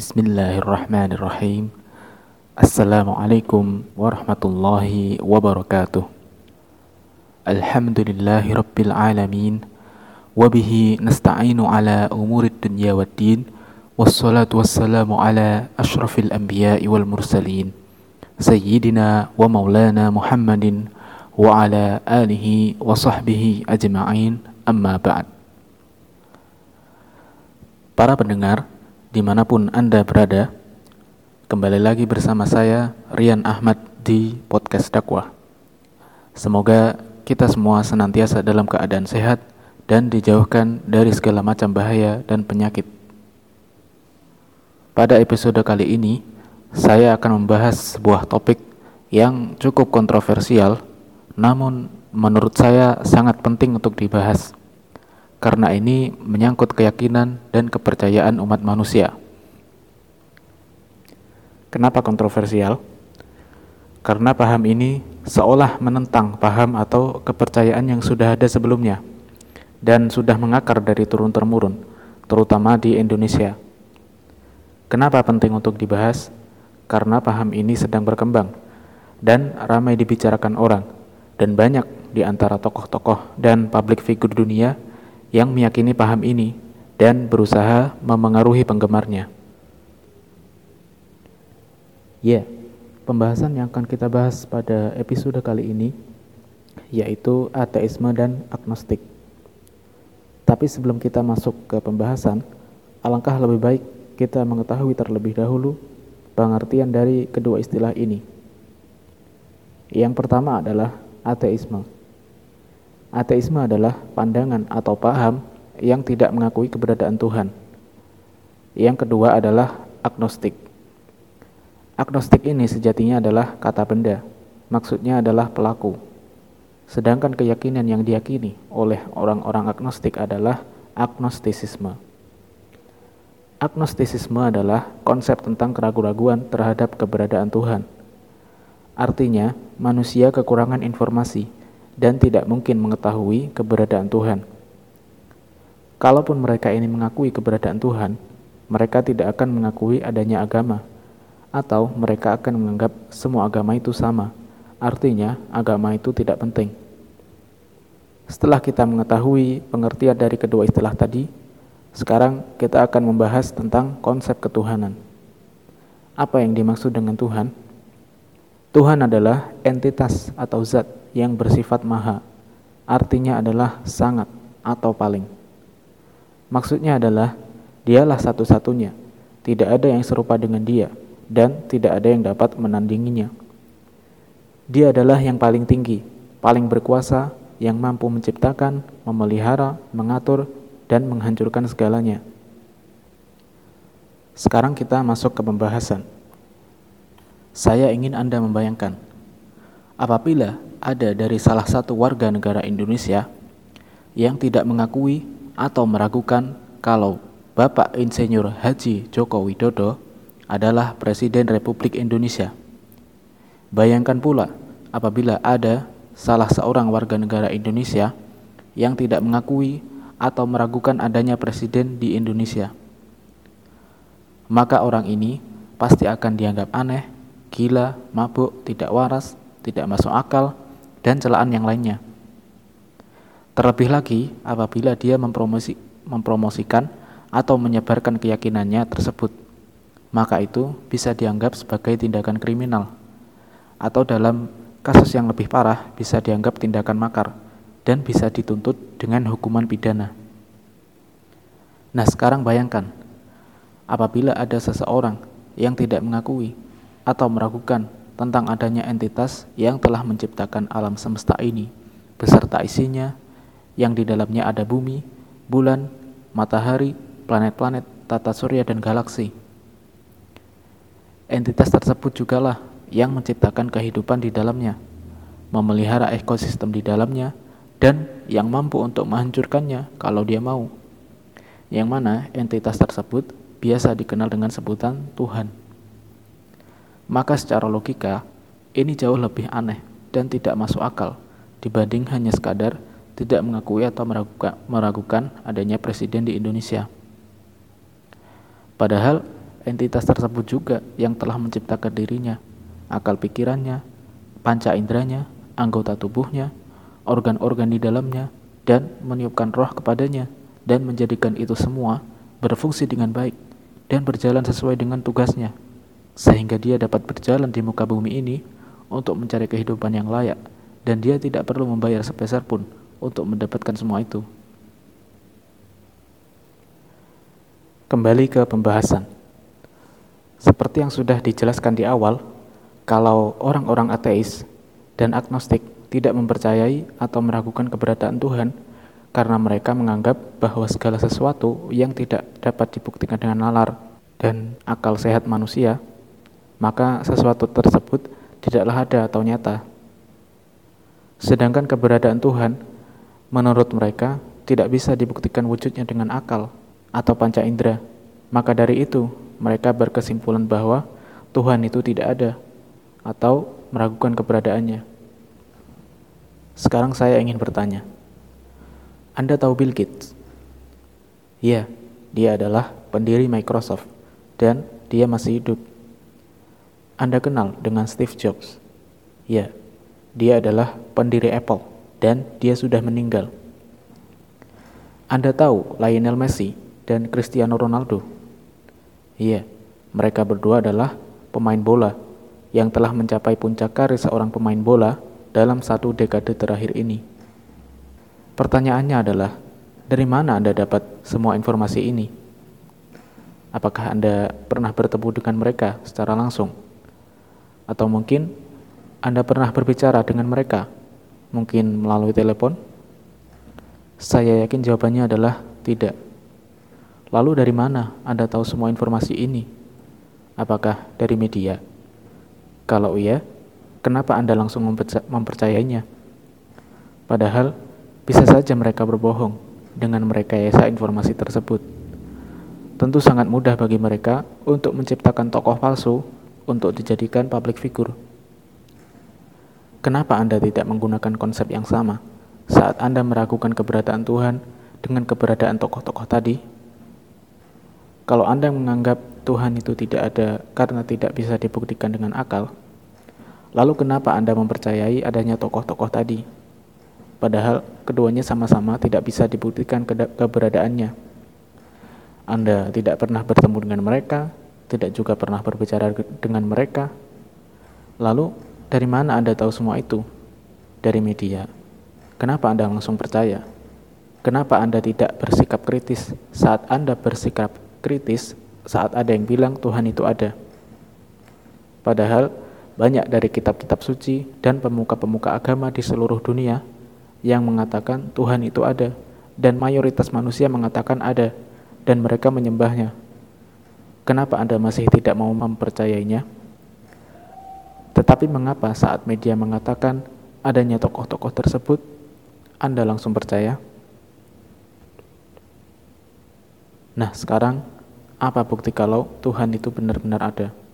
Bismillahirrahmanirrahim. Assalamualaikum warahmatullahi wabarakatuh. Alhamdulillahirabbil alamin wa bihi nasta'inu ala umurid dunya waddin wassalatu wassalamu ala asyrafil anbiya'i wal mursalin sayyidina wa maulana Muhammadin wa ala alihi wa sahbihi ajma'in, amma ba'd. Para pendengar dimanapun Anda berada, kembali lagi bersama saya Rian Ahmad di podcast dakwah. Semoga kita semua senantiasa dalam keadaan sehat dan dijauhkan dari segala macam bahaya dan penyakit. Pada episode kali ini, saya akan membahas sebuah topik yang cukup kontroversial, namun menurut saya sangat penting untuk dibahas, karena ini menyangkut keyakinan dan kepercayaan umat manusia. Kenapa kontroversial? Karena paham ini seolah menentang paham atau kepercayaan yang sudah ada sebelumnya dan sudah mengakar dari turun-temurun, terutama di Indonesia. Kenapa penting untuk dibahas? Karena paham ini sedang berkembang dan ramai dibicarakan orang, dan banyak di antara tokoh-tokoh dan public figure dunia yang meyakini paham ini dan berusaha memengaruhi penggemarnya. Pembahasan yang akan kita bahas pada episode kali ini yaitu ateisme dan agnostik. Tapi sebelum kita masuk ke pembahasan, alangkah lebih baik kita mengetahui terlebih dahulu pengertian dari kedua istilah ini. Yang pertama adalah ateisme. Ateisme adalah pandangan atau paham yang tidak mengakui keberadaan Tuhan. Yang kedua adalah agnostik. Agnostik ini sejatinya adalah kata benda, maksudnya adalah pelaku. Sedangkan keyakinan yang diyakini oleh orang-orang agnostik adalah agnostisisme. Agnostisisme adalah konsep tentang keraguan-raguan terhadap keberadaan Tuhan. Artinya, manusia kekurangan informasi dan tidak mungkin mengetahui keberadaan Tuhan. Kalaupun mereka ini mengakui keberadaan Tuhan, mereka tidak akan mengakui adanya agama, atau mereka akan menganggap semua agama itu sama, artinya agama itu tidak penting. Setelah kita mengetahui pengertian dari kedua istilah tadi, sekarang kita akan membahas tentang konsep ketuhanan. Apa yang dimaksud dengan Tuhan? Tuhan adalah entitas atau zat yang bersifat maha, artinya adalah sangat atau paling. Maksudnya adalah dialah satu-satunya, tidak ada yang serupa dengan dia, dan tidak ada yang dapat menandinginya. Dia adalah yang paling tinggi, paling berkuasa, yang mampu menciptakan, memelihara, mengatur, dan menghancurkan segalanya. Sekarang kita masuk ke pembahasan. Saya ingin Anda membayangkan, apabila ada dari salah satu warga negara Indonesia yang tidak mengakui atau meragukan kalau Bapak Insinyur Haji Joko Widodo adalah Presiden Republik Indonesia. Bayangkan pula apabila ada salah seorang warga negara Indonesia yang tidak mengakui atau meragukan adanya presiden di Indonesia. Maka orang ini pasti akan dianggap aneh, gila, mabuk, tidak waras, tidak masuk akal, dan celaan yang lainnya. Terlebih lagi apabila dia mempromosikan atau menyebarkan keyakinannya tersebut, maka itu bisa dianggap sebagai tindakan kriminal, atau dalam kasus yang lebih parah bisa dianggap tindakan makar dan bisa dituntut dengan hukuman pidana. Nah, sekarang bayangkan apabila ada seseorang yang tidak mengakui atau meragukan tentang adanya entitas yang telah menciptakan alam semesta ini beserta isinya, yang di dalamnya ada bumi, bulan, matahari, planet-planet, tata surya, dan galaksi. Entitas tersebut jugalah yang menciptakan kehidupan di dalamnya, memelihara ekosistem di dalamnya, dan yang mampu untuk menghancurkannya kalau dia mau. Yang mana entitas tersebut biasa dikenal dengan sebutan Tuhan. Maka secara logika, ini jauh lebih aneh dan tidak masuk akal dibanding hanya sekadar tidak mengakui atau meragukan adanya presiden di Indonesia. Padahal entitas tersebut juga yang telah menciptakan dirinya, akal pikirannya, panca inderanya, anggota tubuhnya, organ-organ di dalamnya, dan meniupkan roh kepadanya, dan menjadikan itu semua berfungsi dengan baik, dan berjalan sesuai dengan tugasnya, sehingga dia dapat berjalan di muka bumi ini untuk mencari kehidupan yang layak, dan dia tidak perlu membayar sepeser pun untuk mendapatkan semua itu. Kembali ke pembahasan. Seperti yang sudah dijelaskan di awal, kalau orang-orang ateis dan agnostik tidak mempercayai atau meragukan keberadaan Tuhan karena mereka menganggap bahwa segala sesuatu yang tidak dapat dibuktikan dengan nalar dan akal sehat manusia, maka sesuatu tersebut tidaklah ada atau nyata. Sedangkan keberadaan Tuhan, menurut mereka, tidak bisa dibuktikan wujudnya dengan akal atau panca indera. Maka dari itu, mereka berkesimpulan bahwa Tuhan itu tidak ada atau meragukan keberadaannya. Sekarang saya ingin bertanya, Anda tahu Bill Gates? Ya, dia adalah pendiri Microsoft dan dia masih hidup. Anda kenal dengan Steve Jobs? Ya, dia adalah pendiri Apple dan dia sudah meninggal. Anda tahu Lionel Messi dan Cristiano Ronaldo? Iya, mereka berdua adalah pemain bola yang telah mencapai puncak karir seorang pemain bola dalam 1 dekade terakhir ini. Pertanyaannya adalah, dari mana Anda dapat semua informasi ini? Apakah Anda pernah bertemu dengan mereka secara langsung? Atau mungkin Anda pernah berbicara dengan mereka? Mungkin melalui telepon? Saya yakin jawabannya adalah tidak. Lalu dari mana Anda tahu semua informasi ini? Apakah dari media? Kalau iya, kenapa Anda langsung mempercayainya? Padahal, bisa saja mereka berbohong dengan merekayasa informasi tersebut. Tentu sangat mudah bagi mereka untuk menciptakan tokoh palsu untuk dijadikan public figure. Kenapa Anda tidak menggunakan konsep yang sama saat Anda meragukan keberadaan Tuhan dengan keberadaan tokoh-tokoh tadi? Kalau Anda menganggap Tuhan itu tidak ada karena tidak bisa dibuktikan dengan akal, lalu kenapa Anda mempercayai adanya tokoh-tokoh tadi? Padahal keduanya sama-sama tidak bisa dibuktikan keberadaannya. Anda tidak pernah bertemu dengan mereka, tidak juga pernah berbicara dengan mereka. Lalu, dari mana Anda tahu semua itu? Dari media. Kenapa Anda langsung percaya? Kenapa Anda tidak bersikap kritis saat Anda bersikap kritis saat ada yang bilang Tuhan itu ada? Padahal banyak dari kitab-kitab suci dan pemuka-pemuka agama di seluruh dunia yang mengatakan Tuhan itu ada, dan mayoritas manusia mengatakan ada, dan mereka menyembahnya. Kenapa Anda masih tidak mau mempercayainya? Tetapi mengapa saat media mengatakan adanya tokoh-tokoh tersebut, Anda langsung percaya? Nah, sekarang, apa bukti kalau Tuhan itu benar-benar ada?